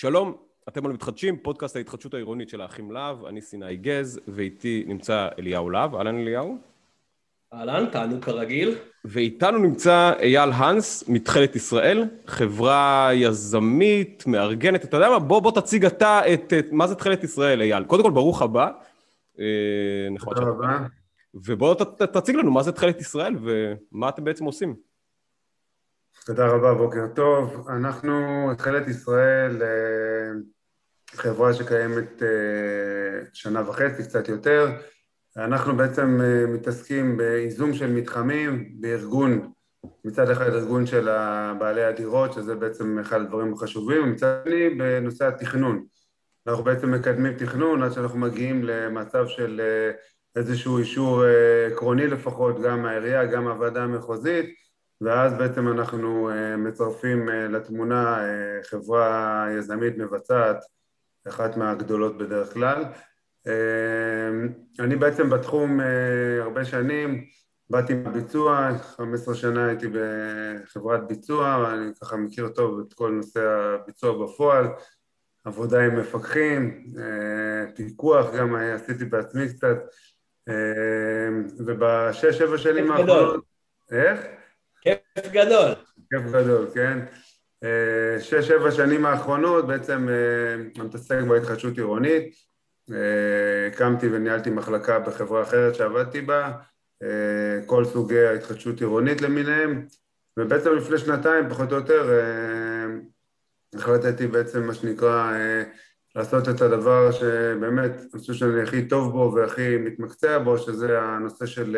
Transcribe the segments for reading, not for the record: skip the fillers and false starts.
שלום, אתם על מתחדשים, פודקאסט ההתחדשות העירונית של האחים להב, אני סיני גז, ואיתי נמצא אליהו להב, אהלן אליהו. אהלן, תענו כרגיל. ואיתנו נמצא אייל הנס, מתחלת ישראל, חברה יזמית, מארגנת, אתה יודע מה? בוא תציג אתה את מה זה תכלת ישראל, אייל. קודם כל, ברוך הבא. תודה רבה. ובוא תציג לנו מה זה תכלת ישראל ומה אתם בעצם עושים. תודה רבה, בוקר טוב. אנחנו, תכלת ישראל, חברה שקיימת שנה וחצי, קצת יותר. אנחנו בעצם מתעסקים באיזום של מתחמים, בארגון, מצד אחד ארגון של בעלי הדירות, שזה בעצם אחד הדברים החשובים, ומצד שני בנושא התכנון. אנחנו בעצם מקדמים תכנון עד שאנחנו מגיעים למצב של איזשהו אישור עקרוני לפחות, גם העירייה, גם הוועדה המחוזית, ואז בעצם אנחנו מצרפים לתמונה חברה יזמית מבצעת, אחת מהגדולות בדרך כלל. אני בעצם בתחום הרבה שנים, באתי מביצוע, 15 שנה הייתי בחברת ביצוע, אני ככה מכיר טוב את כל נושא הביצוע בפועל, עבודה עם מפקחים, פיקוח גם עשיתי בעצמי קצת, וב6-7 שנים האחרונות... איך? כיף גדול. כיף גדול, כן. 6-7 שנים האחרונות בעצם מתעסק בהתחדשות עירונית, הקמתי וניהלתי מחלקה בחברה אחרת שעבדתי בה, כל סוגי ההתחדשות עירונית למיניהם, ובעצם לפני שנתיים פחות או יותר החלטתי בעצם מה שנקרא לעשות את הדבר שבאמת אני חושב שאני הכי טוב בו והכי מתמקצע בו, שזה הנושא של...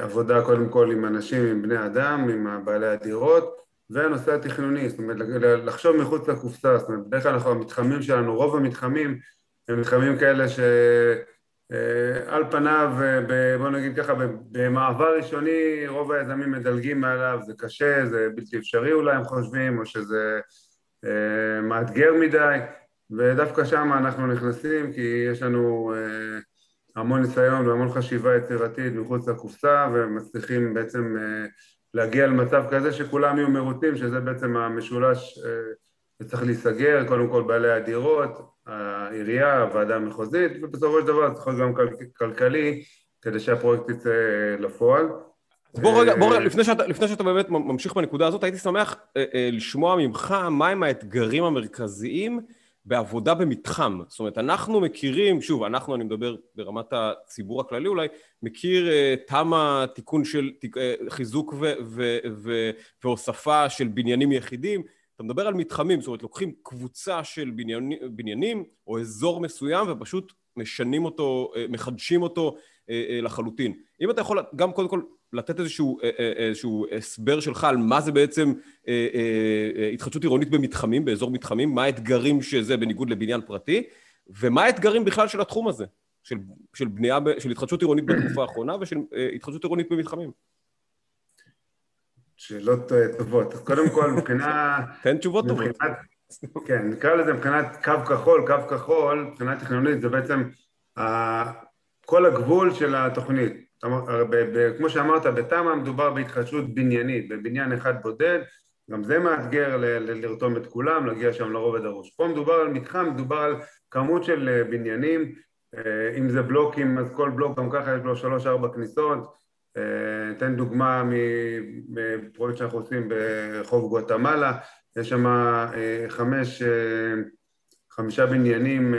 עבודה קודם כל עם אנשים, עם בני אדם, עם בעלי הדירות, והנושא התכנוני, זאת אומרת, לחשוב מחוץ לקופסה, זאת אומרת, בדרך כלל אנחנו, המתחמים שלנו, רוב המתחמים, הם מתחמים כאלה שעל פניו, בוא נגיד ככה, במעבר ראשוני, רוב היזמים מדלגים מעליו, זה קשה, זה בלתי אפשרי אולי הם חושבים, או שזה מאתגר מדי, ודווקא שם אנחנו נכנסים, כי יש לנו... המון ניסיון והמון חשיבה יצירתית מחוץ לקופסה, ומצליחים בעצם להגיע למצב כזה שכולם יהיו מרוצים, שזה בעצם המשולש שצריך להיסגר, קודם כל בעלי הדירות, העירייה, הוועדה המחוזית, ובסופו של דבר צריך גם כלכלי, כדי שהפרויקט יצא לפועל. בוא רגע, לפני שאתה באמת ממשיך בנקודה הזאת, הייתי שמח לשמוע ממך מהם האתגרים המרכזיים, בעבודה במתחם, זאת אומרת, אנחנו מכירים, שוב, אני מדבר ברמת הציבור הכללי אולי, מכיר תמה תיקון של חיזוק והוספה של בניינים יחידים, אתה מדבר על מתחמים, זאת אומרת, לוקחים קבוצה של בניינים או אזור מסוים ופשוט משנים אותו, מחדשים אותו לחלוטין. אם אתה יכול גם קודם כל לתת איזשהו הסבר שלך על מה זה בעצם התחדשות עירונית במתחמים, באזור מתחמים, מה האתגרים שזה בניגוד לבניין פרטי, ומה האתגרים בכלל של התחום הזה, של בנייה, של התחדשות עירונית בתקופה האחרונה ושל התחדשות עירונית במתחמים. שאלות טובות. קודם כל, מבחינה... תן תשובות טובות. כן, נקרא לזה מבחינת קו כחול, מבחינה תכנונית, זה בעצם כל הגבול של התוכנית. כמו שאמרת, בתמה מדובר בהתחדשות בניינית, בבניין אחד בודד, גם זה מאתגר לרתום את כולם, להגיע שם לרוב הדרוש. פה מדובר על מתחם, מדובר על כמות של בניינים, אם זה בלוקים, אז כל בלוק גם ככה יש לו 3-4 כניסות, אתן דוגמה מפרויקט שאנחנו עושים ברחוב גואטמלה, יש שם 5 בניינים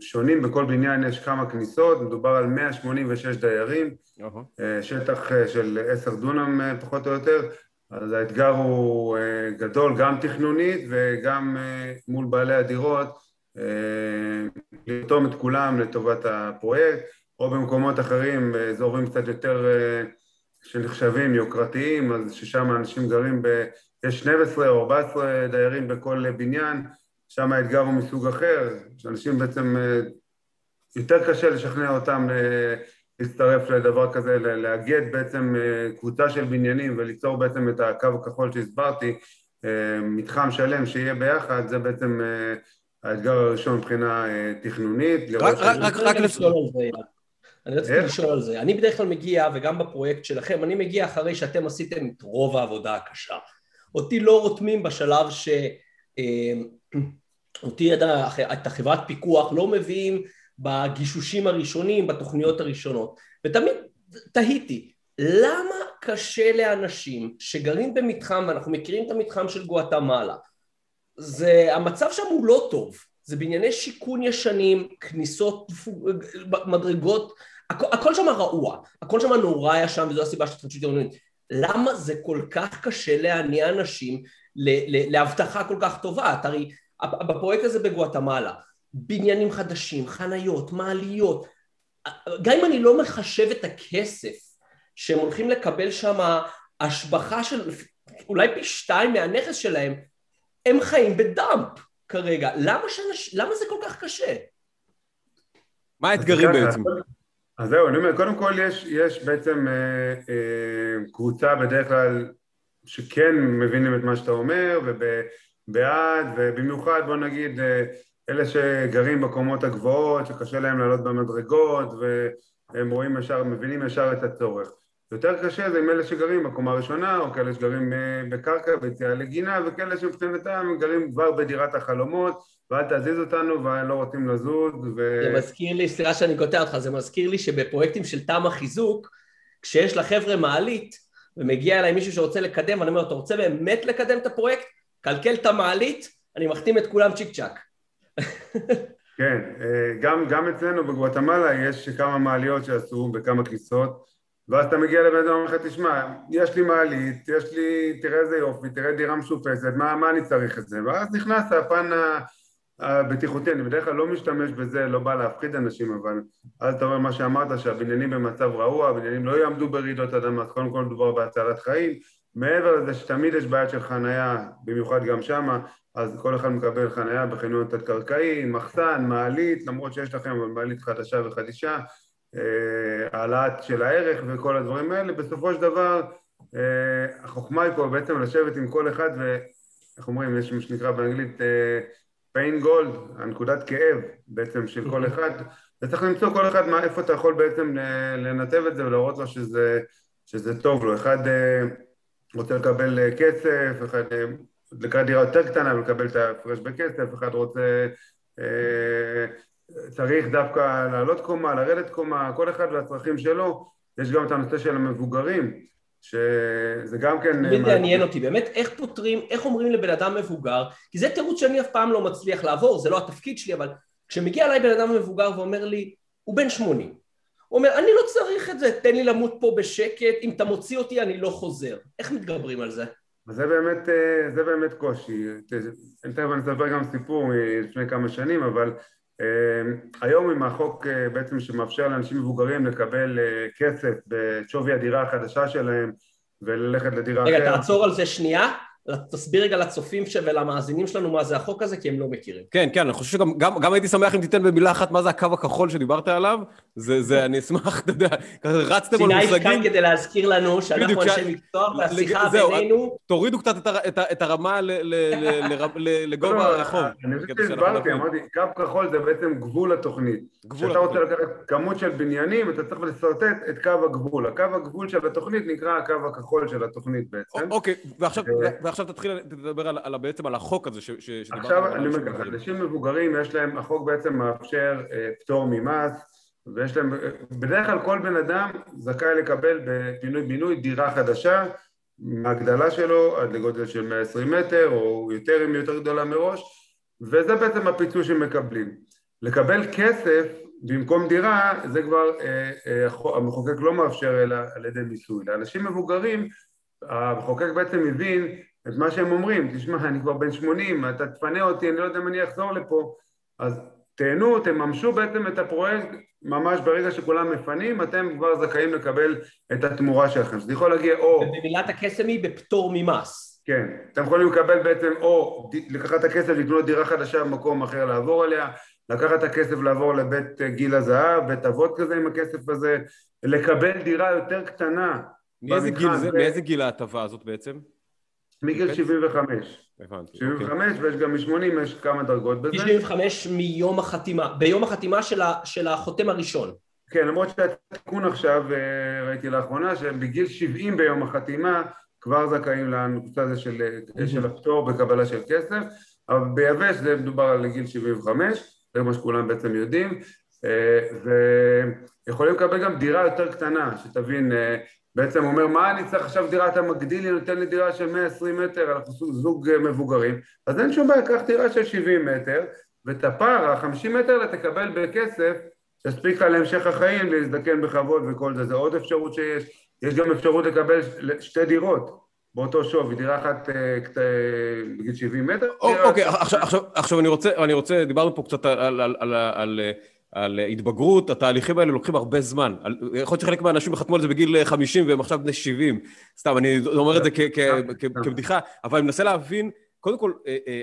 שונים, בכל בניין יש כמה כניסות, מדובר על 186 דיירים, שטח של 10 דונם פחות או יותר, אז האתגר הוא גדול, גם תכנונית וגם מול בעלי הדירות, לרתום את כולם לטובת הפרויקט, או במקומות אחרים, אזורים קצת יותר שנחשבים יוקרתיים, אז ששם האנשים גרים יש 12 או 14 דיירים בכל בניין, שם האתגר הוא מסוג אחר, שאנשים בעצם יותר קשה לשכנע אותם להצטרף לדבר כזה, להגד בעצם קבוצה של בניינים וליצור בעצם את הקו הכחול שהסברתי, מתחם שלם שיהיה ביחד, זה בעצם האתגר הראשון מבחינה תכנונית. רק לשאול על זה, אני רציתי לשאול על זה. אני בדרך כלל מגיע, וגם בפרויקט שלכם, אני מגיע אחרי שאתם עשיתם את רוב העבודה הקשה. אותי לא רותמים בשלב אותי את החברת פיקוח לא מביאים בגישושים הראשונים, בתוכניות הראשונות. ותמיד תהיתי, למה קשה לאנשים שגרים במתחם, ואנחנו מכירים את המתחם של גואטמלה, המצב שם הוא לא טוב, זה בענייני שיכון ישנים, כניסות, מדרגות, הכל שם רעוע, הכל שם נורא ישן, וזו הסיבה שהתחדשות עירונית. למה זה כל כך קשה להניע אנשים להבטחה כל כך טובה? את הרי בפרויקט הזה בגואטמלה, בניינים חדשים, חניות, מעליות, גם אם אני לא מחשב את הכסף שהם הולכים לקבל שם השבחה של אולי פי 2 מהנכס שלהם, הם חיים בדאמפ כרגע. למה זה כל כך קשה? מה האתגרים בעצם? אז זהו, אני אומר, קודם כל יש בעצם קבוצה בדרך כלל שכן מבינים את מה שאתה אומר, ובעד, ובמיוחד בוא נגיד אלה שגרים בקומות הגבוהות, שקשה להם לעלות במדרגות, והם רואים ישר, מבינים ישר את הצורך. יותר קשה זה עם אלה שגרים בקומה הראשונה, או כאלה שגרים בקרקע, ביציאה לגינה, וכאלה שמבחינתם גרים כבר בדירת החלומות, ואל תזיז אותנו, ולא רוצים לזוז, זה מזכיר לי, סליחה שאני קוטע אותך, זה מזכיר לי שבפרויקטים של תמ"א חיזוק, כשיש לחבר'ה מעלית, ומגיע אליי מישהו שרוצה לקדם, ואני אומר, אתה רוצה באמת לקדם את הפרויקט? קלקל את המעלית, אני מחתים את כולם צ'יק צ'אק. כן, גם אצלנו בגואטמלה יש כמה מעליות שעשו בכמה כניסות, ואז אתה מגיע לבן אדם ואומר לך, תשמע, יש לי מעלית, תראה איזה יופי, תראה דירה משופצת, מה אני צריך את זה? ואז נכנס הפן הבטיחותי, אני בדרך כלל לא משתמש בזה, לא בא להפחיד אנשים, אבל אז אתה אומר מה שאמרת, שהבניינים במצב רעוע, הבניינים לא יעמדו ברעידות אדמה, אז קודם כל מדובר בהצלת חיים, מעבר לזה שתמיד יש בעיה של חניה, במיוחד גם שמה, אז כל אחד מקבל חניה בחניון תת-קרקעי, מחסן, מעלית, למרות שיש לכם מעלית חדשה וחדישה, העלאת של הערך וכל הדברים האלה. בסופו של דבר, החוכמה היא פה בעצם לשבת עם כל אחד, ואיך אומרים, יש מה שנקרא באנגלית pain gold, הנקודת כאב בעצם של כל אחד. צריך למצוא כל אחד איפה אתה יכול בעצם לנתב את זה ולהראות לו שזה טוב לו. אחד רוצה לקבל כסף, אחד לקראת דירה יותר קטנה ולקבל את ההפרש בכסף, אחד רוצה, צריך דווקא לעלות קומה, לרדת קומה, כל אחד והצרכים שלו. יש גם את הנושא של המבוגרים, שזה גם כן... מעניין אותי, באמת איך פותרים, איך אומרים לבן אדם מבוגר, כי זה תירוץ שאני אף פעם לא מצליח לעבור, זה לא התפקיד שלי, אבל כשמגיע אליי בן אדם מבוגר ואומר לי, הוא בן 80, הוא אומר, אני לא צריך את זה, תן לי למות פה בשקט, אם אתה מוציא אותי אני לא חוזר. איך מתגברים על זה? זה באמת קושי. אני תכף אספר גם סיפור לפני כמה שנים, אבל היום עם החוק בעצם שמאפשר לאנשים מבוגרים לקבל כסף בשווי הדירה החדשה שלהם וללכת לדירה אחרת. רגע, תעצור על זה שנייה, תסביר רגע לצופים ולמאזינים שלנו מה זה החוק הזה, כי הם לא מכירים. כן, אני חושב שגם הייתי שמח אם תיתן במילה אחת מה זה הקו הכחול שדיברת עליו, זה אני אשמח, אתה יודע, רצתם על מושגים. סיני כאן כדי להזכיר לנו שאנחנו אנשי מקצוע והשיחה בינינו. תורידו קצת את הרמה לגובה הרחוב. אני חושב שהסברתי, אמרתי, קו כחול זה בעצם גבול התוכנית. כשאתה רוצה לקחת כמות של בניינים, אתה צריך לסרטט את קו הגבול. הקו הגבול של התוכנית נקרא הקו הכחול של התוכנית בעצם. אוקיי, ועכשיו תתחיל לדבר על בעצם על החוק הזה שדיברנו. עכשיו אני אומר ככה, אנשים מבוגרים יש להם, החוק בעצם מאפשר פטור ממס, ויש להם, בדרך כלל כל בן אדם זכאי לקבל בפינוי-בינוי דירה חדשה, מהגדלה שלו עד לגודל של 120 מטר, או יותר אם יותר גדולה מראש, וזה בעצם הפיצוי שמקבלים. לקבל כסף במקום דירה, זה כבר המחוקק לא מאפשר אלא על ידי מיסוי. לאנשים מבוגרים, המחוקק בעצם מבין את מה שהם אומרים, תשמע, אני כבר בן 80, אתה תפנה אותי, אני לא יודע אם אני אחזור לפה, אז תהנו, תממשו בעצם את הפרויקט, ממש ברגע שכולם מפנים, אתם כבר זכאים לקבל את התמורה שלכם, שזה יכול להגיע או... ובמילת הכסף היא בפטור ממס. כן, אתם יכולים לקבל בעצם או לקחת את הכסף לקנות דירה חדשה במקום אחר לעבור עליה, לקחת את הכסף לעבור לבית גיל הזהב, בית אבות כזה עם הכסף הזה, לקבל דירה יותר קטנה. מאיזה גיל ההטבה הזאת בעצם? מגיל 75. 75, ויש גם מ-80, יש כמה דרגות בזה. 75 מיום החתימה, ביום החתימה של החותם הראשון. כן, למרות שהתיקון עכשיו, ראיתי לאחרונה, שבגיל 70 ביום החתימה, כבר זכאים לנקודה הזה של הפטור בקבלה של כסף, אבל ביבש זה מדובר על גיל 75, זה מה שכולם בעצם יודעים, ויכולים לקבל גם דירה יותר קטנה, שתבין, בעצם אומר, מה אני צריך עכשיו דירה, אתה מגדיל לי, נותן לי דירה של 120 מטר, אנחנו זוג מבוגרים, אז אין שום בעיה, קח דירה של 70 מטר, ואת הפער, 50 מטר לתקבל בכסף, שספיק על המשך החיים, להזדקן בכבוד וכל זה, זה עוד אפשרות שיש, יש גם אפשרות לקבל שתי דירות, באותו שווי, דירה אחת בגיל 70 מטר. אוקיי, עכשיו אני רוצה, דיברנו פה קצת על התבגרות, התהליכים האלה לוקחים הרבה זמן. יכול להיות שחלק מהאנשים חתמו על זה בגיל 50 והם עכשיו בני 70. סתם, אני אומר את זה כבדיחה, אבל אני מנסה להבין, קודם כל,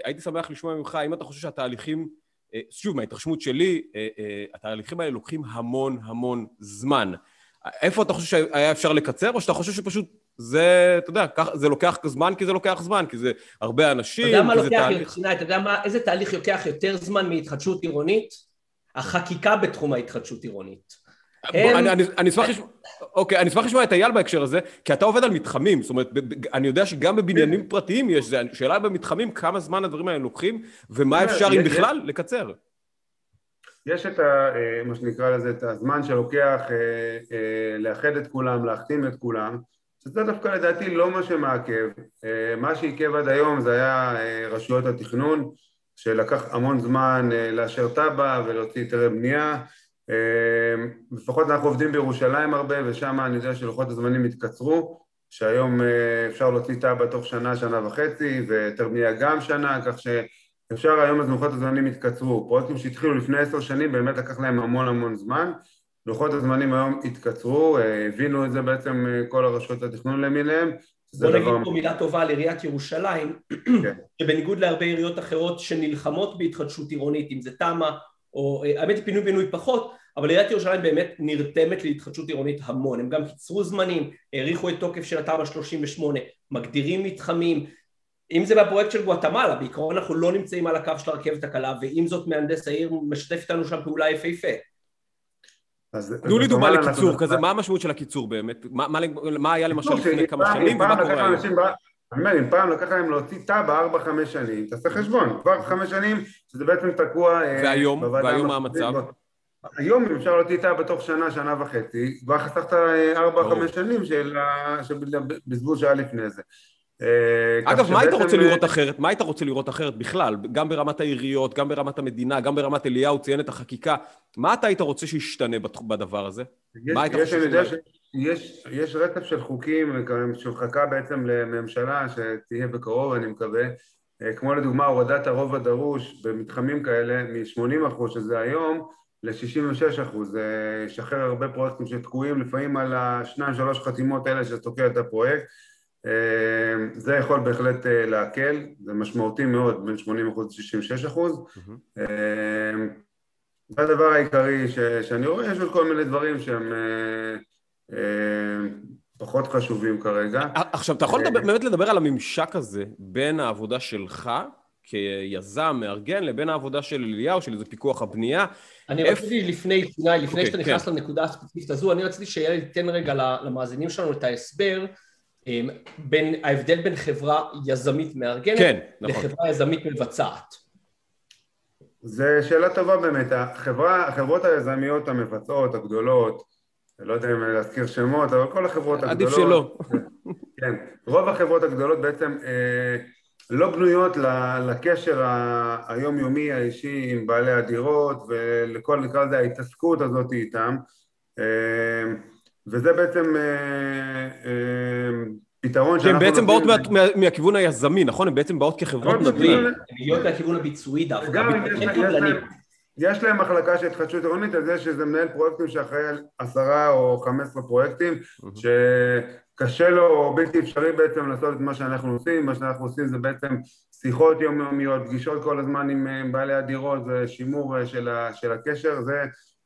הייתי שמח לשמוע ממך, אם אתה חושב שהתהליכים, שוב, מההתרשמות שלי, התהליכים האלה לוקחים המון המון זמן. איפה אתה חושב שהיה אפשר לקצר, או שאתה חושב שפשוט זה, אתה יודע, זה לוקח זמן, כי זה לוקח זמן, כי זה הרבה אנשים, כי זה תהליך. אתה יודע מה, איזה תהליך לוקח יותר זמן מהתחדשות עירונית? החקיקה בתחום ההתחדשות עירונית. אני אשמח לשמוע את אייל בהקשר הזה, כי אתה עובד על מתחמים, זאת אומרת, אני יודע שגם בבניינים פרטיים יש זה, שאלה במתחמים, כמה זמן הדברים האלה לוקחים, ומה אפשר, אם בכלל, לקצר. יש את מה שנקרא לזה, את הזמן שלוקח לאחד את כולם, להחתים את כולם, שזה דווקא לדעתי לא מה שמעכב. מה שעיכב עד היום זה היה רשויות התכנון, שלקח המון זמן לאשר טאבע ולהוציא היתרי בנייה. לפחות אנחנו עובדים בירושלים הרבה, ושם אני יודע שלוחות הזמנים התקצרו, שהיום אפשר להוציא טאבע תוך שנה, שנה וחצי, והיתר בנייה גם שנה, כך ש... אפשר היום אז לוחות הזמנים התקצרו, פרויקטים שהתחילו לפני 10 שנים באמת לקח להם המון המון זמן, לוחות הזמנים היום התקצרו, הבינו את זה בעצם כל הרשויות התכנון למיניהם. בוא נגיד פה מילה טובה על עיריית ירושלים, שבניגוד להרבה עיריות אחרות שנלחמות בהתחדשות עירונית, אם זה תמ"א, או האמת פינוי בינוי פחות, אבל עיריית ירושלים באמת נרתמת להתחדשות עירונית המון, הם גם קיצרו זמנים, העריכו את תוקף של התמ"א 38, מגדירים מתחמים, אם זה בפרויקט של גואטמלה, בעיקרון אנחנו לא נמצאים על הקו של הרכבת הקלה, ואם זאת מהנדס העיר, משתף איתנו שם פעולה יפהפה. תנו לי דוגמה לקיצור כזה, מה המשמעות של הקיצור באמת? מה היה למשל לפני כמה שנים ומה קורה היום? אם פעם לקח להם להוציא טאבע 4-5 שנים, תעשה חשבון, כבר 5 שנים, שזה בעצם תקוע... והיום מה המצב? היום אם אפשר להוציא טאבע בתוך שנה, שנה וחצי, כבר חסכת 4-5 שנים של בזבוז שהיה לפני זה. אגב, מה היית רוצה לראות אחרת? מה היית רוצה לראות אחרת בכלל? גם ברמת העיריות, גם ברמת המדינה, גם ברמת אליהו, ציין את החקיקה. מה אתה היית רוצה שישתנה בדבר הזה? יש רצף של חוקים, שמחכה בעצם לממשלה שתהיה בקרוב, אני מקווה. כמו לדוגמה, הורדת הרוב הדרוש במתחמים כאלה מ-80%, שזה היום, ל-66%. זה ישחרר הרבה פרויקטים שתקועים, לפעמים על ה2-3 חתימות האלה שתוקע את הפרויקט. זה יכול בהחלט להקל, זה משמעותי מאוד, בין 80% ל-66%. זה הדבר העיקרי שאני רואה, יש עוד כל מיני דברים שהם פחות חשובים כרגע. עכשיו, אתה יכול באמת לדבר על הממשק הזה בין העבודה שלך, כיזם, מארגן, לבין העבודה של אליהו, של איזה פיקוח הבנייה. אני רציתי לפני שאתה נכנס לנקודה הספציפית הזו, אני רציתי שאייל ייתן רגע למאזינים שלנו את ההסבר, ההבדל בין חברה יזמית מארגנת לחברה יזמית מבצעת. זו שאלה טובה באמת. החברות היזמיות המבצעות, הגדולות, לא יודע אם להזכיר שמות, אבל כל החברות הגדולות... עדיף שלא. כן. רוב החברות הגדולות בעצם לא בנויות לקשר היומיומי האישי עם בעלי הדירות, ולכל נקרא זה ההתעסקות הזאת איתם. וזה בעצם פתרון שאנחנו... הן בעצם באות מהכיוון היזמי, נכון? הן בעצם באות כחברות נדל"ן. הן באות מהכיוון הביצועי דווקא. גם יש להם מחלקה שהתחדשות עירונית, אז יש איזה מנהל פרויקטים שאחרי 10 או 15 פרויקטים, שקשה לו או בלתי אפשרי בעצם לעשות את מה שאנחנו עושים. מה שאנחנו עושים זה בעצם שיחות יומיומיות, פגישות כל הזמן עם בעלי הדירות, זה שימור של הקשר,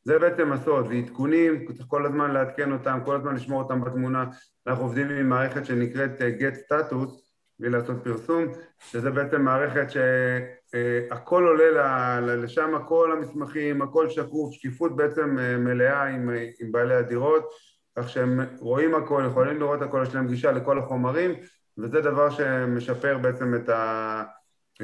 זה בעצם הסוד, ועדכונים, כל הזמן לעדכן אותם, כל הזמן לשמור אותם בתמונה. אנחנו עובדים עם מערכת שנקראת Get Status, בלי לעשות פרסום, שזה בעצם מערכת שהכל עולה לשם, כל המסמכים, הכל שקוף, שקיפות בעצם מלאה עם בעלי הדירות, כך שהם רואים הכל, יכולים לראות הכל, יש להם גישה לכל החומרים, וזה דבר שמשפר בעצם את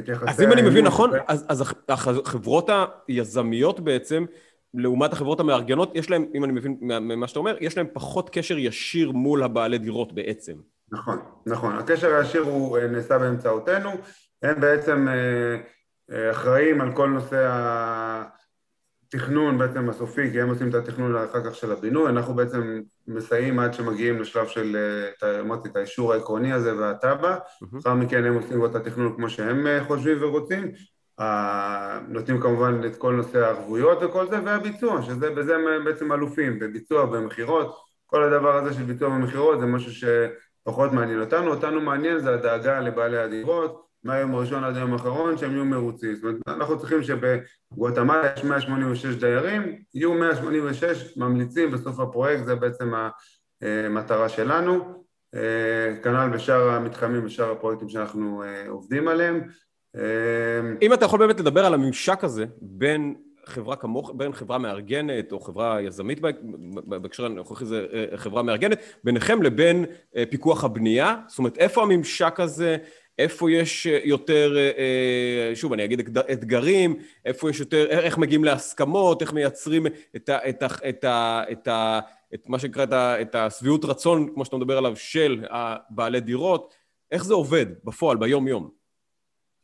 יחסי... אז אם אני מבין נכון, אז החברות היזמיות בעצם, לעומת החברות המארגנות, יש להם, אם אני מבין ממה שאתה אומר, יש להם פחות קשר ישיר מול הבעלי דירות בעצם. נכון, נכון. הקשר הישיר הוא נעשה באמצעותנו, הם בעצם אחראים על כל נושא התכנון בעצם הסופי, כי הם עושים את התכנון אחר כך של הבינוי, אנחנו בעצם מסייעים עד שמגיעים לשלב של את האישור העקרוני הזה והטבע, אחר מכן הם עושים את התכנון כמו שהם חושבים ורוצים, נותנים כמובן את כל נושא הערבויות וכל זה, והביצוע, שזה בזה בעצם אלופים, בביצוע, במחירות, כל הדבר הזה של ביצוע במחירות זה משהו שפחות מעניין אותנו, אותנו מעניין זה הדאגה לבעלי הדירות, מהיום הראשון עד היום האחרון, שהם יהיו מרוצים. זאת אומרת, אנחנו צריכים שבגואטמלה יש 186 דיירים, יהיו 186 ממליצים בסוף הפרויקט, זה בעצם המטרה שלנו, כנ"ל בשאר המתחמים, בשאר הפרויקטים שאנחנו עובדים עליהם. אם אתה יכול באמת לדבר על הממשק הזה, בין חברה כמוך, בין חברה מארגנת או חברה יזמית, בהקשר הנוכחי זה חברה מארגנת, ביניכם לבין פיקוח הבנייה, זאת אומרת, איפה הממשק הזה, איפה יש יותר, שוב, אני אגיד אתגרים, איפה יש יותר, איך מגיעים להסכמות, איך מייצרים את מה שנקרא, את הסביעות רצון, כמו שאתה מדבר עליו, של בעלי דירות, איך זה עובד בפועל, ביום-יום?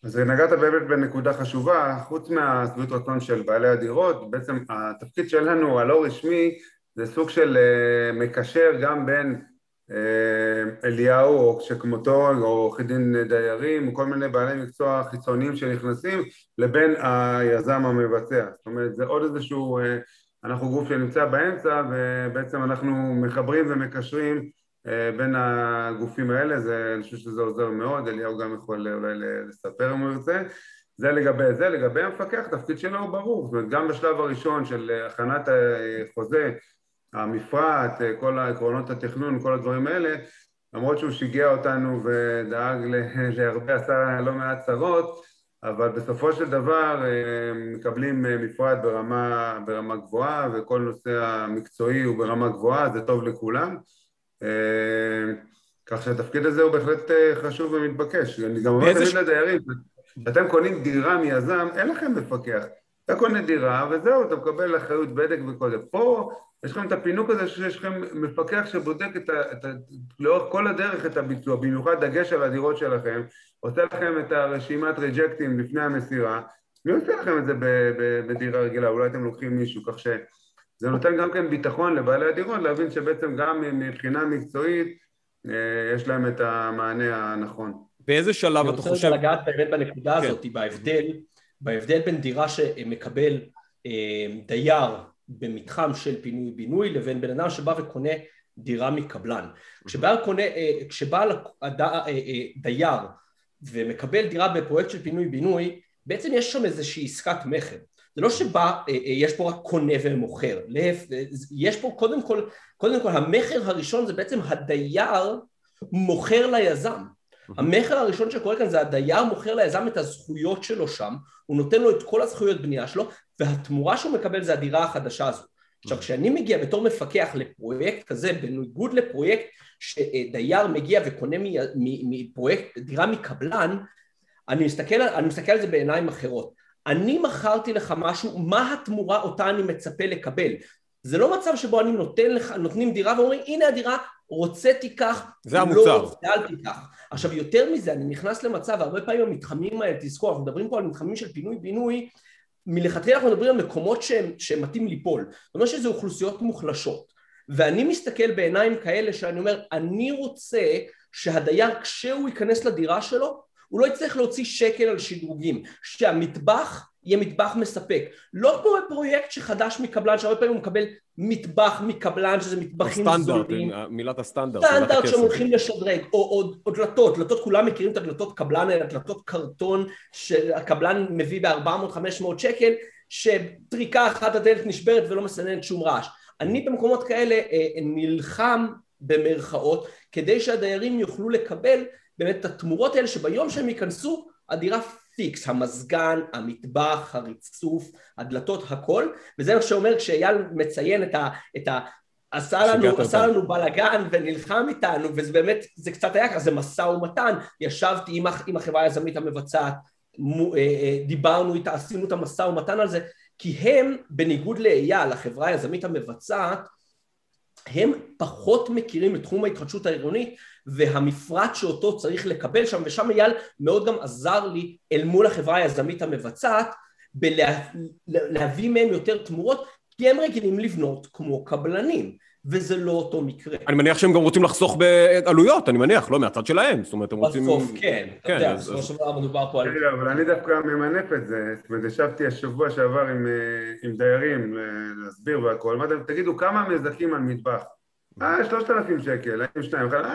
אז נגעת באמת בנקודה חשובה, חוץ מהסביעות רצון של בעלי הדירות, בעצם התפקיד שלנו, הלא רשמי, זה סוג של מקשר גם בין, אליהו או שכמותו או חדין דיירים או כל מיני בעלי מקצוע חיצוניים שנכנסים לבין היזם המבצע. זאת אומרת זה עוד איזשהו, אנחנו גוף שנמצא באמצע ובעצם אנחנו מחברים ומקשרים בין הגופים האלה, אני חושב שזה עוזר מאוד, אליהו גם יכול אולי לספר אם הוא ירצה. זה לגבי זה, לגבי המפקח, תפקיד שלו הוא ברור, זאת אומרת גם בשלב הראשון של הכנת החוזה, המפרט, כל העקרונות התכנון, כל הדברים האלה, למרות שהוא שיגע אותנו ודאג להרבה עשה לא מעט צרות, אבל בסופו של דבר מקבלים מפרט ברמה גבוהה, וכל נושא המקצועי הוא ברמה גבוהה, זה טוב לכולם. כך שהתפקיד הזה הוא בהחלט חשוב ומתבקש. אני גם אומר תמיד לדיירים, אתם קונים דירה מיזם, אין לכם מפקח. אתה קונה דירה וזהו, אתה מקבל אחריות בדק וכל זה. פה יש לכם את הפינוק הזה שיש לכם מפקח שבודק לאורך כל הדרך את הביצוע, במיוחד דגש על הדירות שלכם, עושה לכם את הרשימת ריג'קטים לפני המסירה, מי עושה לכם את זה בדירה רגילה? אולי אתם לוקחים מישהו, כך שזה נותן גם כן ביטחון לבעלי הדירות, להבין שבעצם גם מבחינה מקצועית יש להם את המענה הנכון. באיזה שלב אתה חושב? אני רוצה לגעת באמת בנקודה הזאת, בהבדל בין דירה שמקבל דייר, במתחם של פינוי-בינוי, לבין בן אדם שבא וקונה דירה מקבלן. כשבא דייר ומקבל דירה בפרויקט של פינוי-בינוי, בעצם יש שם איזושהי עסקת מכר. זה לא שבא, יש פה רק קונה ומוכר. יש פה קודם כל, המכר הראשון זה בעצם הדייר מוכר ליזם. המחר הראשון שקורה כאן זה הדייר מוכר ליזם את הזכויות שלו שם, הוא נותן לו את כל הזכויות בנייה שלו, והתמורה שהוא מקבל זה הדירה החדשה הזו. עכשיו, כשאני מגיע בתור מפקח לפרויקט כזה, בניגוד לפרויקט שדייר מגיע וקונה מפרויקט דירה מקבלן, אני מסתכל על זה בעיניים אחרות. אני מכרתי לך משהו, מה התמורה אותה אני מצפה לקבל? זה לא מצב שבו אני נותנים דירה ואומרים, הנה הדירה, רוצה תיקח, לא רוצה אל תיקח. עכשיו יותר מזה, אני נכנס למצב, הרבה פעמים המתחמים האלה, תזכור, אנחנו מדברים פה על מתחמים של פינוי-בינוי, מלכתחילה אנחנו מדברים על מקומות שהם מתאים ליפול, זאת אומרת שזה אוכלוסיות מוחלשות, ואני מסתכל בעיניים כאלה שאני אומר, אני רוצה שהדייר כשהוא ייכנס לדירה שלו, הוא לא יצטרך להוציא שקל על שדרוגים, שהמטבח יהיה מטבח מספק. לא כמו בפרויקט שחדש מקבלן, שהרבה פעמים הוא מקבל מטבח מקבלן, שזה מטבחים זולים. מילת הסטנדרט. סטנדרט שהם הולכים לשדרג, או דלתות. דלתות, כולם מכירים את הדלתות קבלן, אלה דלתות קרטון, שהקבלן מביא ב-400-500 שקל, שטריקה אחת הדלת נשברת ולא מסננת שום רעש. אני במקומות כאלה נלחם במרכאות, כדי שהדיירים יוכלו לקבל באמת את התמורות האלה, שביום שהם ייכנסו, הדירה פיקס, המזגן, המטבח, הריצוף, הדלתות, הכל, וזה מה שאומר כשאייל מציין את עשה לנו בלגן ונלחם איתנו, וזה באמת, זה קצת היה ככה, זה מסע ומתן, ישבתי עם החברה היזמית המבצעת, דיברנו איתה, עשינו את המסע ומתן על זה, כי הם, בניגוד לאייל, החברה היזמית המבצעת, הם פחות מכירים את תחום ההתחדשות העירונית, והמפרט שאותו צריך לקבל שם, ושם אייל מאוד גם עזר לי אל מול החברה היזמית המבצעת, להביא מהם יותר תמורות, כי הם רגילים לבנות כמו קבלנים, וזה לא אותו מקרה. אני מניח שהם גם רוצים לחסוך בעלויות, אני מניח, לא מהצד שלהם, זאת אומרת, הם רוצים... בסוף, כן, אתה יודע, בסופו של דבר מדובר פה על... אבל אני דווקא ממנף את זה, זאת אומרת, ישבתי השבוע שעבר עם דיירים להסביר והכל, מה אתם, תגידו, כמה מזדקים על מטבח? 3,000 שקל,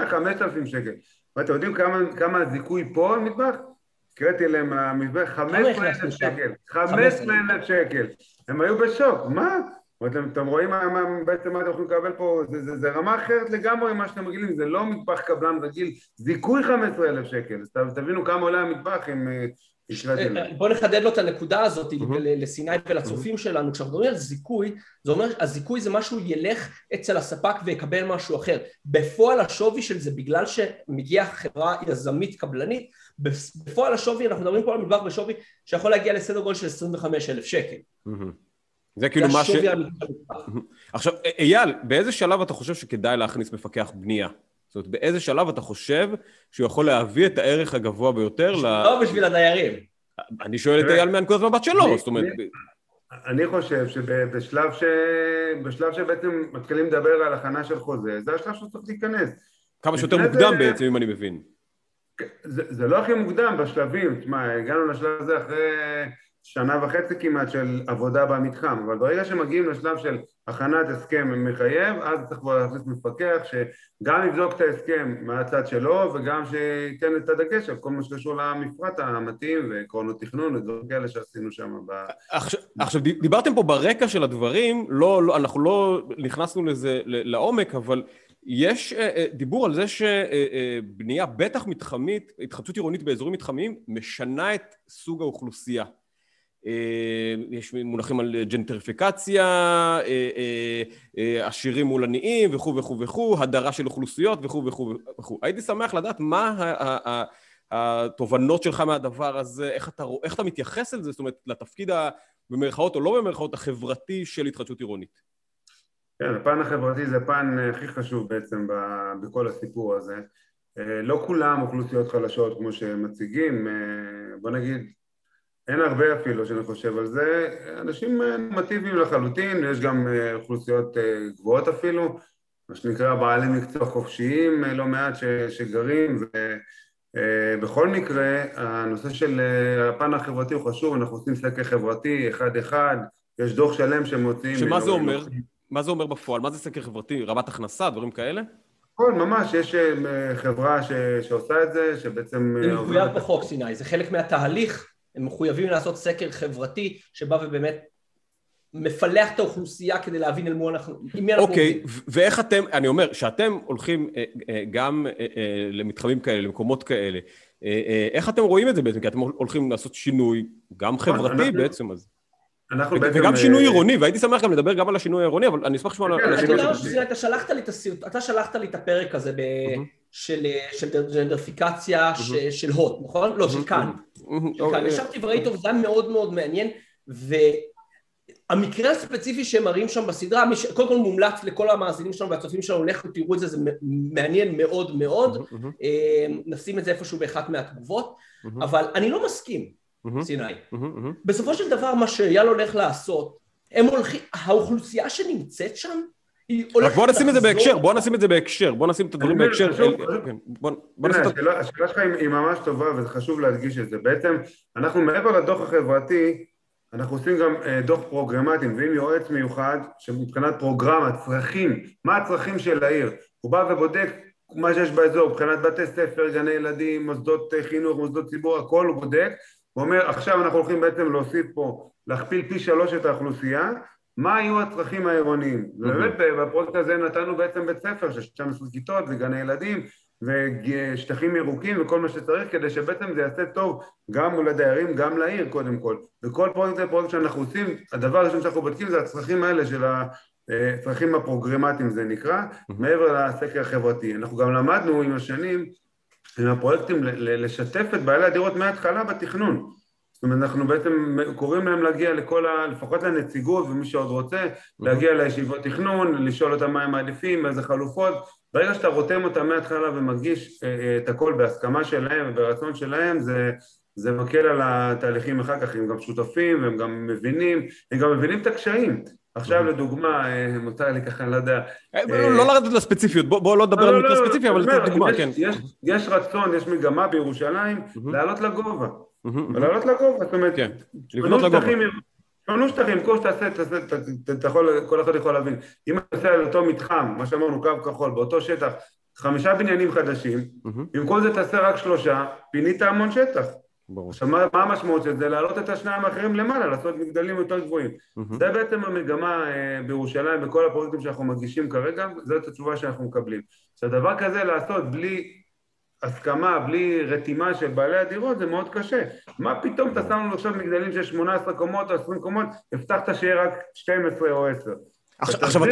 5,000 שקל. ואתם יודעים כמה הזיכוי פה על מטבח? קראתי להם המטבח 15,000 שקל, 15,000 שקל. הם היו בשוק, מה? אתם רואים בעצם מה אתם יכולים לקבל פה, זה רמה אחרת לגמרי מה שאתם רגילים, זה לא מטבח קבלן רגיל, זיכוי 15,000 שקל, תבינו כמה עולה המטבח עם ישרדל. בואו נחדד לו את הנקודה הזאת לסיני ולצופים שלנו, כשאנחנו מדברים על זיכוי, זה אומר שהזיכוי זה משהו ילך אצל הספק ויקבל משהו אחר, בפועל השווי של זה, בגלל שמגיע חברה יזמית קבלנית, בפועל השווי, אנחנו מדברים פה על מטבח בשווי, שיכול להגיע לסדר גודל של 25,000 שקל. זה כאילו מה ש... עכשיו, אייל, באיזה שלב אתה חושב שכדאי להכניס מפקח בנייה? זאת אומרת, באיזה שלב אתה חושב שהוא יכול להביא את הערך הגבוה ביותר ל... לא בשביל הדיירים. אני שואל את אייל מהנקודת מבט שלו, זאת אומרת... אני חושב שבשלב שבעצם מתחילים לדבר על הכנה של חוזה, זה השלב שצריך להיכנס. כמה שיותר מוקדם בעצם, אם אני מבין. זה לא הכי מוקדם בשלבים, תשמע, הגענו לשלב הזה אחרי... שנה וחצי כמעט של עבודה במתחם, אבל ברגע שמגיעים לשלב של הכנת הסכם מחייב, אז צריך כבר להכניס מפקח שגם יבדוק את ההסכם מהצד שלו, וגם שייתן את הדגש על כל מה שקשור למפרט המתאים ועקרונות תכנון, ודברים כאלה שעשינו שם. עכשיו, דיברתם פה ברקע של הדברים, אנחנו לא נכנסנו לזה לעומק, אבל יש דיבור על זה שבנייה בטח מתחמית, התחדשות עירונית באזורים מתחמיים, משנה את סוג האוכלוסייה. יש מונחים על ג'נטריפיקציה, עשירים מול עניים וכו' וכו' וכו', הדרה של אוכלוסיות וכו' וכו' וכו'. הייתי שמח לדעת מה התובנות שלך מהדבר הזה, איך אתה מתייחס אל זה, זאת אומרת, לתפקיד במרכאות או לא במרכאות החברתי של התחדשות עירונית. כן, הפן החברתי זה הפן הכי חשוב בעצם בכל הסיפור הזה. לא כולם אוכלוסיות חלשות כמו שמציגים, בוא נגיד, אין הרבה אפילו שאני חושב על זה, אנשים נורמטיביים לחלוטין, יש גם אוכלוסיות גבוהות אפילו, מה שנקרא בעלי מקצוע חופשיים לא מעט שגרים, ובכל מקרה הנושא של הפן החברתי הוא חשוב, אנחנו עושים סקר חברתי אחד, יש דוח שלם שמוציאים... שמה זה אומר? מה זה אומר בפועל? מה זה סקר חברתי? רמת הכנסה, דברים כאלה? כל ממש, יש חברה שעושה את זה, שבעצם... זה מחויב בחוק סיני, זה חלק מהתהליך, הם מחויבים לעשות סקר חברתי, שבא ובאמת מפלח את האוכלוסייה, כדי להבין אל מול אנחנו... אוקיי, ואיך אתם, אני אומר, שאתם הולכים גם למתחמים כאלה, למקומות כאלה, איך אתם רואים את זה בעצם? כי אתם הולכים לעשות שינוי, גם חברתי בעצם, אז... וגם שינוי עירוני, והייתי שמח גם לדבר גם על השינוי העירוני, אבל אני אשמח לשמוע על השינוי העירוני. אתה שלחת לי את הפרק הזה של ג'נדריפיקציה של הוט, נכון? לא, של כאן. ישבתי וראיתי, זה היה מאוד מאוד מעניין, והמקרה הספציפי שהם מראים שם בסדרה, קודם כל מומלץ לכל המאזינים שלנו והצופים שלנו, לכו תראו את זה, זה מעניין מאוד מאוד, נשים את זה איפשהו באחת מהתגובות, אבל אני לא מסכים. סיני. בסופו של דבר, מה שאייל הולך לעשות, האוכלוסייה שנמצאת שם, היא הולכת... בואו נשים את זה בהקשר, בואו נשים את הדברים בהקשר. השאלה שלך היא ממש טובה, וזה חשוב להדגיש את זה. בעצם, אנחנו מעבר לדוח החברתי, אנחנו עושים גם דוח פרוגרמטי, ועם יועץ מיוחד, שמבחינת פרוגרמה, צרכים, מה הצרכים של העיר? הוא בא ובודק מה שיש באזור, מבחינת בתי ספר, גני ילדים, מוסדות חינוך, מוסדות ציבור, הכל הוא בודק. הוא אומר, עכשיו אנחנו הולכים בעצם להוסיף פה, להכפיל פי 3 את האוכלוסייה, מה היו הצרכים העירוניים? באמת, בפרויקט הזה נתנו בעצם בית ספר, של 12 כיתות, וגני ילדים, ושטחים ירוקים, וכל מה שצריך, כדי שבעצם זה יעשה טוב, גם לדיירים, גם לעיר, קודם כל. וכל פרויקט שאנחנו עושים, הדבר הראשון שאנחנו בודקים, זה הצרכים האלה צרכים הפרוגרמטיים זה נקרא, מעבר לסקר החברתי. אנחנו גם למדנו עם השנים, עם הפרויקטים, לשתף את בעלי הדירות מההתחלה בתכנון. זאת אומרת, אנחנו בעצם קוראים להם להגיע לכל, לפחות לנציגות ומי שעוד רוצה, להגיע לישיבות תכנון, לשאול אותם מה הם מעדיפים, איזה חלופות. ברגע שאתה רותם אותם מההתחלה ומגיש את הכל בהסכמה שלהם וברצון שלהם, זה מקל על התהליכים אחר כך, הם גם שותפים, והם גם מבינים, הם גם מבינים את הקשיים. עכשיו לדוגמה, מותר לי ככה, אני לא יודע... לא לרדת לספציפיות, בואו לא דבר על מקרה ספציפי, אבל דוגמה, כן. יש רצון, יש מגמה בירושלים, לעלות לגובה. ולעלות לגובה, זאת אומרת, תנו שטחים, כל שתעשה, כל אחד יכול להבין. אם אתה עושה על אותו מתחם, מה שאמרנו, קו כחול, באותו שטח, 5 בניינים חדשים, במקום זה תעשה רק 3, פינית המון שטח. עכשיו, מה המשמעות של זה? להעלות את השניים האחרים למעלה, לעשות מגדלים יותר גבוהים. זה בעצם המגמה בירושלים, בכל הפרויקטים שאנחנו מגישים כרגע, זאת התשובה שאנחנו מקבלים. שהדבר כזה לעשות בלי הסכמה, בלי רתימה של בעלי הדירות, זה מאוד קשה. מה פתאום אתה שם לנו עכשיו מגדלים של 18 קומות או 20 קומות, הבטחת שיהיה רק 12 או 10. עכשיו,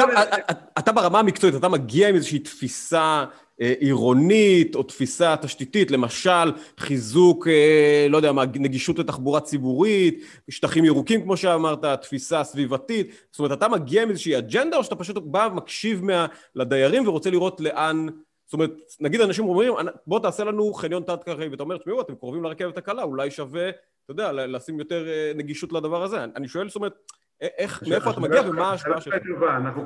אתה ברמה המקצועית, אתה מגיע עם איזושהי תפיסה... עירונית או תפיסה תשתיתית, למשל חיזוק, לא יודע מה, נגישות לתחבורה ציבורית, שטחים ירוקים כמו שאמרת, תפיסה סביבתית, זאת אומרת אתה מגיע עם איזושהי אג'נדה או שאתה פשוט בא ומקשיב לדיירים ורוצה לראות לאן, זאת אומרת נגיד אנשים אומרים בוא תעשה לנו חניון תת קרקעי ואתה אומר תשמעו אתם קרובים לרכבת הקלה, אולי שווה, אתה יודע, לשים יותר נגישות לדבר הזה, אני שואל זאת אומרת מאיפה אתה מגיע ומה ההשפעה שלך? אנחנו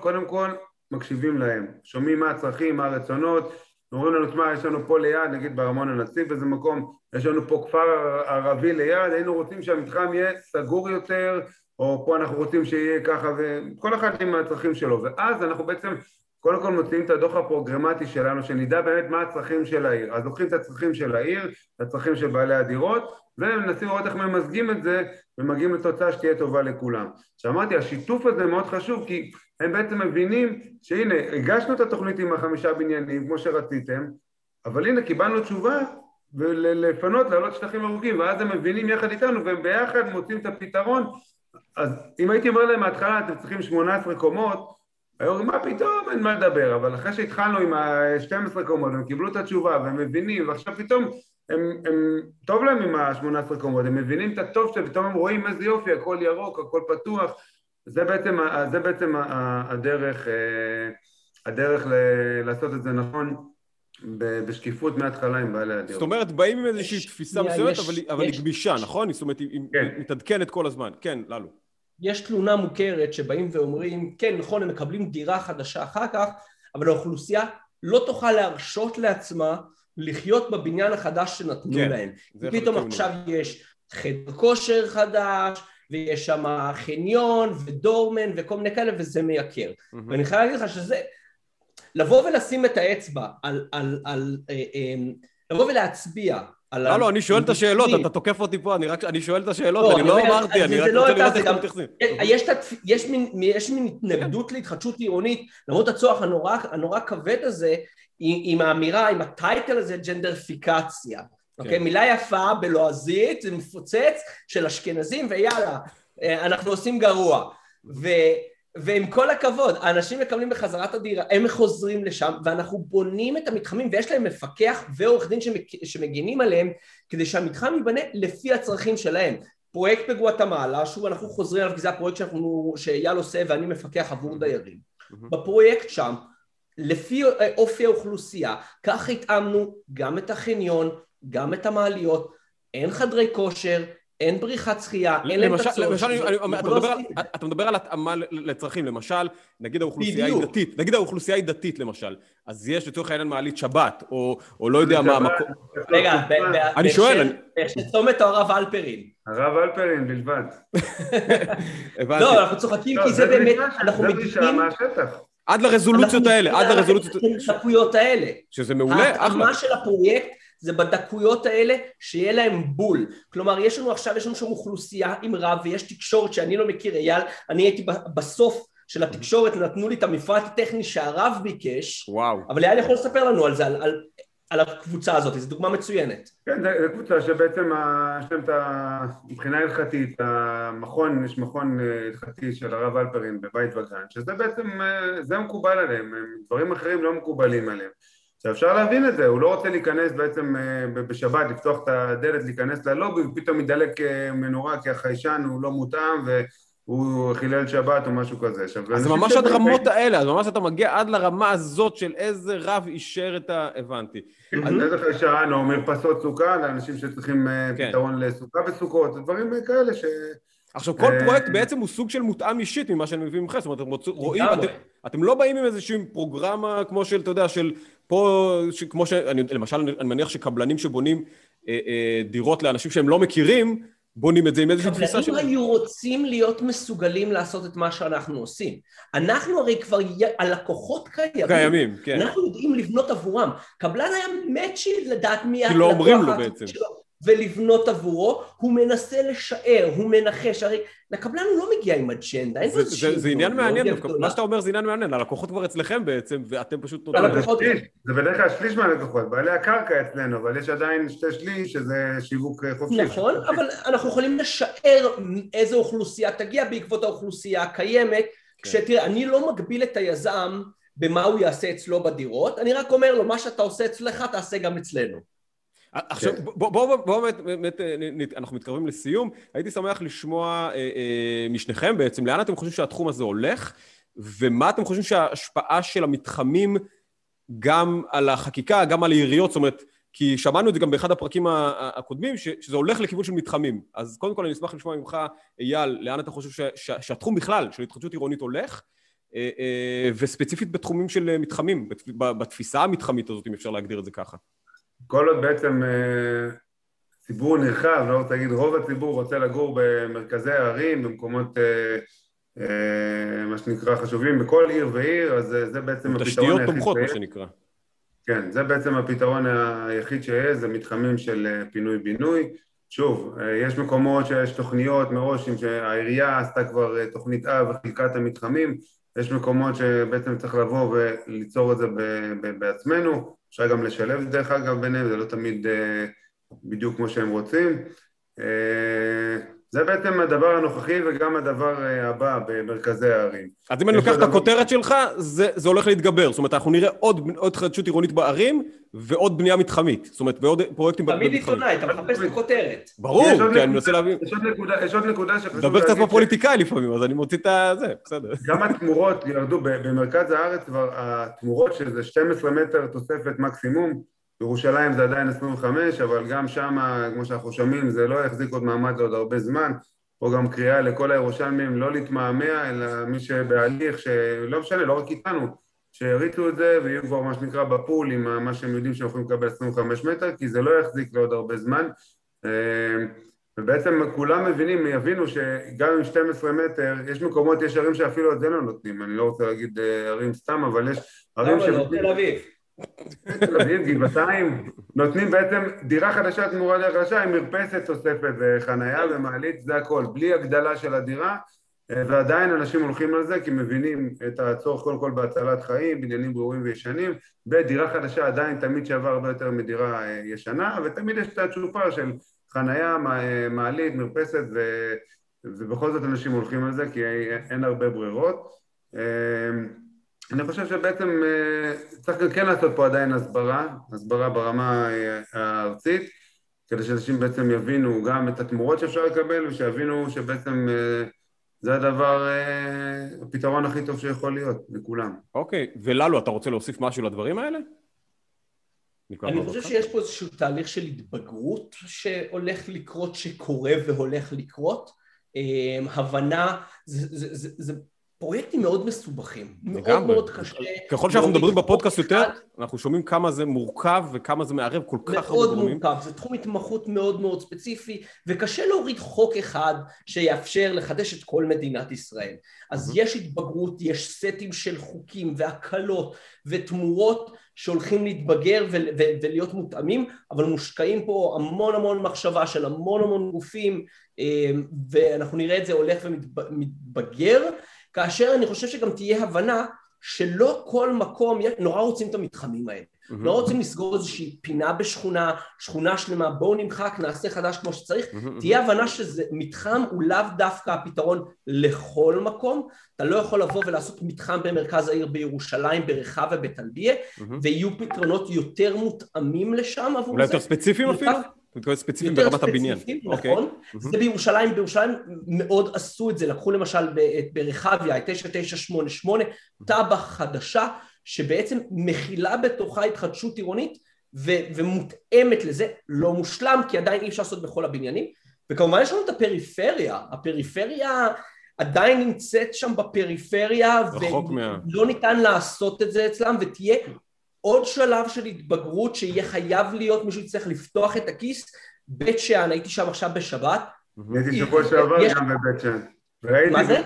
קודם כל מקשיבים להם, שומעים מה הצרכים, מה הרצונות, אומרים לנו, תשמע, יש לנו פה ליד, נגיד ברמון הנציב, איזה מקום, יש לנו פה כפר ערבי ליד, היינו רוצים שהמתחם יהיה סגור יותר, או פה אנחנו רוצים שיהיה ככה, וכל אחד עם הצרכים שלו, ואז אנחנו בעצם, קודם כל מוציאים את הדוח הפרוגרמטי שלנו, שנדע באמת מה הצרכים של העיר, אז לוקחים את הצרכים של העיר, הצרכים של בעלי הדירות, ומנסים לראות איך ממזגים את זה, ומגיעים לתוצאה שתהיה טובה לכולם. שאמרתי, השיתוף הזה מאוד חשוב, כי הם בעצם מבינים שהנה, הגשנו את התוכנית עם 5 בניינים, כמו שרציתם, אבל הנה, קיבלנו תשובה לפנות, לעלות שטחים ארוכים, ואז הם מבינים יחד איתנו, והם ביחד מוצאים את הפתרון. אז אם הייתי אומר להם מההתחלה, אתם צריכים 18 קומות, היום, מה פתאום? אין מה לדבר, אבל אחרי שהתחלנו עם ה-12 קומות, הם קיבלו את התשובה, והם מבינים, ועכשיו פתאום הם טוב להם עם ה-18 קומות, הם מבינים את הטוב שפתאום הם רואים איזה יופי, הכל ירוק, הכל פתוח, זה בעצם הדרך לעשות את זה נכון בשקיפות מההתחלה עם בעלי הדירות. זאת אומרת, באים עם איזושהי תפיסה מסוימת, אבל היא גמישה, נכון? זאת אומרת, היא מתעדכנת כל הזמן, כן, ללו. יש תלונה מוכרת שבאים ואומרים, כן, נכון, הם מקבלים דירה חדשה אחר כך, אבל האוכלוסייה לא תוכל להרשות לעצמה לחיות בבניין החדש שנתנו להם. פתאום עכשיו יש חדר כושר חדש, ויש שם חניון ודורמן וכל מיני כאלה, וזה מייקר. ואני חייב להגיד לך שזה, לבוא ולשים את האצבע, לבוא ולהצביע, לא, אני שואל את השאלות, אתה תוקף אותי פה, אני שואל את השאלות, אני לא אמרתי, אני רק רוצה לראות איך אתם תכנסים. יש מין התנגדות להתחדשות עירונית, למרות הצורך הנורא כבד הזה, עם האמירה, עם הטייטל הזה, ג'נדרפיקציה. מילה יפה בלועזית, זה מפוצץ של אשכנזים, ויאללה, אנחנו עושים גרוע. ועם כל הכבוד, האנשים מקבלים בחזרת הדירה, הם חוזרים לשם, ואנחנו בונים את המתחמים, ויש להם מפקח ועורך דין שמגינים עליהם, כדי שהמתחם ייבנה לפי הצרכים שלהם. פרויקט בגואטמלה, שוב אנחנו חוזרים עליו, כי זה הפרויקט שאייל עושה, ואני מפקח עבור דיירים. בפרויקט שם, לפי אופי האוכלוסייה, כך התאמנו גם את החניון, גם את המעליות, אין חדרי כושר, אין בריחת שחייה, אין להם תצור. אתה מדבר על התאמה לצרכים, למשל, נגיד האוכלוסייה היא דתית, למשל, אז יש לצורך העניין מעלית שבת, או לא יודע מה... רגע, אני שואל... שצומת הרב אלפרין. הרב אלפרין, בלבד. לא, אנחנו צוחקים כי זה באמת... זה דרישה מהשטח. עד לרזולוציות האלה, לדקויות האלה. שזה מעולה. ההתאמה של הפרויקט, זה בדקויות האלה שיהיה להם בול. כלומר, יש לנו עכשיו, יש לנו שם אוכלוסייה עם רב, ויש תקשורת שאני לא מכיר, אייל, אני הייתי בסוף של התקשורת, נתנו לי את המפרט הטכני שהרב ביקש, אבל אייל יכול לספר לנו על זה, על על הקבוצה הזאת, זו דוגמה מצוינת. כן, זו קבוצה שבעצם, מבחינה הלכתית, המכון, יש מכון הלכתי של הרב אלפרין בבית וגן, שזה בעצם, זה מקובל עליהם, דברים אחרים לא מקובלים עליהם. שאפשר להבין את זה, הוא לא רוצה להיכנס בעצם בשבת, לפתוח את הדלת, להיכנס ללובי, ופתאום ידלק מנורה, כי החיישן הוא לא מותאם, והוא חילל שבת או משהו כזה. אז ממש עד רמות האלה, אז ממש אתה מגיע עד לרמה הזאת של איזה רב אישר את הבנתי. איזה חיישן, או מרפסות סוכה, לאנשים שצריכים פתרון לסוכה וסוכות, דברים כאלה ש... עכשיו, כל פרויקט בעצם הוא סוג של מותאם אישית ממה שאני מביא ממך, זאת אומרת, אתם רואים, אתם לא באים עם איזושהי פרוגרמה כמו של, אתה יודע, של פה, כמו שאני, למשל, אני מניח שקבלנים שבונים דירות לאנשים שהם לא מכירים, בונים את זה עם איזושהי תפיסה של... קבלנים היו רוצים להיות מסוגלים לעשות את מה שאנחנו עושים. אנחנו הרי כבר, הלקוחות קיימים, אנחנו יודעים לבנות עבורם. קבלן היה מצ'יל לדעת מי... כי לא אומרים לו בעצם. ולבנות עבורו, הוא מנסה לשער, הוא מנחש, הרי לקבלן הוא לא מגיע עם אג'נדה, אין זאת שיעור. זה עניין מעניין, מה שאתה אומר זה עניין מעניין, הלקוחות כבר אצלכם בעצם, ואתם פשוט נותנים. זה בדרך כלל שליש מהלקוחות, בעלי הקרקע אצלנו, אבל יש עדיין שתי שליש, שזה שיווק חופשי. נכון, אבל אנחנו יכולים לשער איזו אוכלוסייה תגיע בעקבות האוכלוסייה הקיימת, כשתראה, אני לא מגביל את היזם במה הוא יעשה אצלו בדירות, אני רק אומר לו, מה שאתה עושה אצלך, תעשה גם אצלנו. עכשיו, בואו, אנחנו מתקרבים לסיום, הייתי שמח לשמוע משניכם בעצם, לאן אתם חושבים שהתחום הזה הולך, ומה אתם חושבים שההשפעה של המתחמים גם על החקיקה, גם על העיריות, זאת אומרת, כי שמענו את זה גם באחד הפרקים הקודמים, שזה הולך לכיוון של מתחמים, אז קודם כל אני אשמח לשמוע ממך, אייל, לאן אתה חושב שהתחום בכלל של התחדשות עירונית הולך, וספציפית בתחומים של מתחמים, בתפיסה המתחמית הזאת, אם אפשר להגדיר את זה ככה. כל עוד בעצם ציבור נרחב, לא רוצה להגיד, רוב הציבור רוצה לגור במרכזי הערים, במקומות, מה שנקרא, חשובים, בכל עיר ועיר, אז זה בעצם הפתרון היחיד. תשתיות תומכות, מה שנקרא. כן, זה בעצם הפתרון היחיד שיש, זה מתחמים של פינוי-בינוי. שוב, יש מקומות שיש תוכניות מראש, שהעירייה עשתה כבר תוכנית וחלקת המתחמים, יש מקומות שבעצם צריך לבוא וליצור את זה בעצמנו, אפשר גם לשלב את דרך אגב ביניהם, זה לא תמיד בדיוק כמו שהם רוצים. זה בעצם הדבר הנוכחי וגם הדבר הבא במרכזי הערים. אז אם אני לוקח את הכותרת שלך, זה הולך להתגבר. זאת אומרת, אנחנו נראה עוד התחדשות עירונית בערים, ועוד בנייה מתחמית. זאת אומרת, ועוד פרויקטים במתחמית. תמיד עיתונאי, אתה מחפש את הכותרת. ברור, כי אני מנסה להבין. יש עוד נקודה שחשוב... דבר קצת בפוליטיקאי לפעמים, אז אני מוציא את זה, בסדר. גם התמורות ירדו, במרכז הארץ כבר התמורות שזה 12 מטר תוספת מקסימום, בירושלים זה עדיין 25, אבל גם שם, כמו שאנחנו שומעים, זה לא יחזיק עוד מעמד לעוד הרבה זמן, פה גם קריאה לכל הירושלמים לא להתמהמה, אלא מי שבהליך, שלא משנה, לא רק איתנו, שהריצו את זה ויהיו כבר מה שנקרא בפול עם מה שהם יודעים שהם יכולים לקבל 25 מטר, כי זה לא יחזיק לעוד הרבה זמן, ובעצם כולם מבינים, יבינו שגם עם 12 מטר, יש מקומות, יש ערים שאפילו את זה לא נותנים, אני לא רוצה להגיד ערים סתם, אבל יש ערים שבתל אביב. תל אביב, גבעתיים, נותנים בעצם דירה חדשה תמורה לחדשה עם מרפסת תוספת וחנייה ומעלית, זה הכל, בלי הגדלה של הדירה, ועדיין אנשים הולכים על זה כי מבינים את הצורך קודם כל בהצלת חיים, בניינים ברורים וישנים, ודירה חדשה עדיין תמיד שווה הרבה יותר מדירה ישנה, ותמיד יש את התשופה של חנייה, מעלית, מרפסת, ובכל זאת אנשים הולכים על זה כי אין הרבה ברירות. אני חושב שבעצם צריך כן לעשות פה עדיין הסברה ברמה הארצית, כדי שאנשים בעצם יבינו גם את התמורות שאפשר לקבל, ושיבינו שבעצם זה הדבר, הפתרון הכי טוב שיכול להיות לכולם. אוקיי, וללו, אתה רוצה להוסיף משהו לדברים האלה? אני חושב שיש פה איזשהו תהליך של התבגרות שהולך לקרות, שקורה והולך לקרות, הבנה, זה פרויקטים מאוד מסובכים, מאוד מאוד קשה. ככל שאנחנו מדברים בפודקאסט יותר, אנחנו שומעים כמה זה מורכב וכמה זה מערב כל כך הרבה גורמים. מאוד מורכב, זה תחום התמחות מאוד מאוד ספציפי, וקשה להוריד חוק אחד שיאפשר לחדש את כל מדינת ישראל. אז יש התבגרות, יש סטים של חוקים והקלות ותמורות שהולכים להתבגר ולהיות מותאמים, אבל מושקעים פה המון המון מחשבה של המון המון גופים, ואנחנו נראה את זה הולך ומתבגר, כאשר אני חושב שגם תהיה הבנה שלא כל מקום, נורא רוצים את המתחמים האלה, לא רוצים לסגור איזושהי פינה בשכונה, שכונה שלמה, בואו נמחק, נעשה חדש כמו שצריך, תהיה הבנה שזה מתחם הוא לאו דווקא הפתרון לכל מקום, אתה לא יכול לבוא ולעשות מתחם במרכז העיר בירושלים, ברחביה ובתלביה, ויהיו פתרונות יותר מותאמים לשם עבור זה. אולי יותר ספציפיים אפילו? יותר ספציפיים ברמת הבניין. נכון, זה בירושלים, בירושלים מאוד עשו את זה, לקחו למשל ברחביה, 9988, תב"ע חדשה, שבעצם מכילה בתוכה התחדשות עירונית, ומותאמת לזה, לא מושלם, כי עדיין אי אפשר לעשות בכל הבניינים, וכמובן יש לנו את הפריפריה, הפריפריה עדיין נמצאת שם בפריפריה, ולא ניתן לעשות את זה אצלם, ותהיה עוד שלב של התבגרות, שיהיה חייב להיות מישהו שצריך לפתוח את הכיס, בית שאן, הייתי שם עכשיו בשבת. הייתי שבוע שעבר גם בבית שאן. מה זה?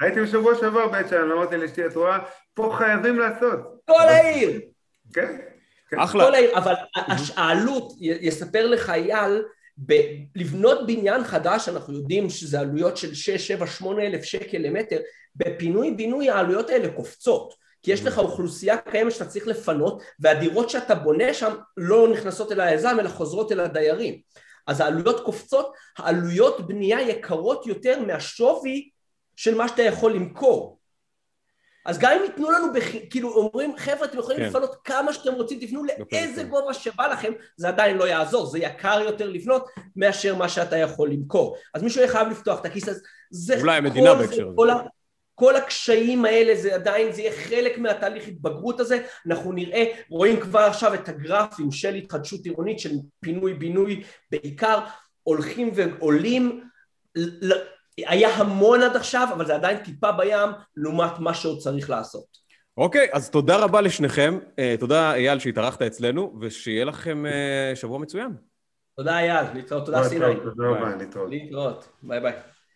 הייתי בשבוע שעבר בית שאן, אמרתי לשתי התרועה, פה חייבים לעשות. כל העיר! כן. אחלה. כל העיר, אבל העלות, יספר לך אייל, לבנות בניין חדש, אנחנו יודעים שזה עלויות של 6,000-8,000 שקל למטר, בפינוי-בינוי העלויות האלה קופצות. כי יש לך אוכלוסייה קיימת שאתה צריך לפנות, והדירות שאתה בונה שם לא נכנסות אל היזם, אלא חוזרות אל הדיירים. אז העלויות קופצות, העלויות בנייה יקרות יותר מהשווי של מה שאתה יכול למכור. אז גם אם ייתנו לנו, כאילו אומרים, חבר'ה, אתם יכולים לפנות כמה שאתם רוצים, תפנו לאיזה גובה שבא לכם, זה עדיין לא יעזור, זה יקר יותר לפנות מאשר מה שאתה יכול למכור. אז מישהו חייב לפתוח את הכיס, אז זה אולי המדינה בהקשר הזה. כל הקשיים האלה, זה עדיין, זה יהיה חלק מהתהליך התבגרות הזה, אנחנו נראה, רואים כבר עכשיו את הגרפים של התחדשות עירונית, של פינוי-בינוי בעיקר, הולכים ועולים, היה המון עד עכשיו, אבל זה עדיין טיפה בים, לעומת מה שעוד צריך לעשות. אוקיי, אז תודה רבה לשניכם, תודה אייל שהתארחת אצלנו, ושיהיה לכם שבוע מצוין. תודה אייל, להתראות, תודה סיני. תודה רבה, להתראות. להתראות, ביי ביי.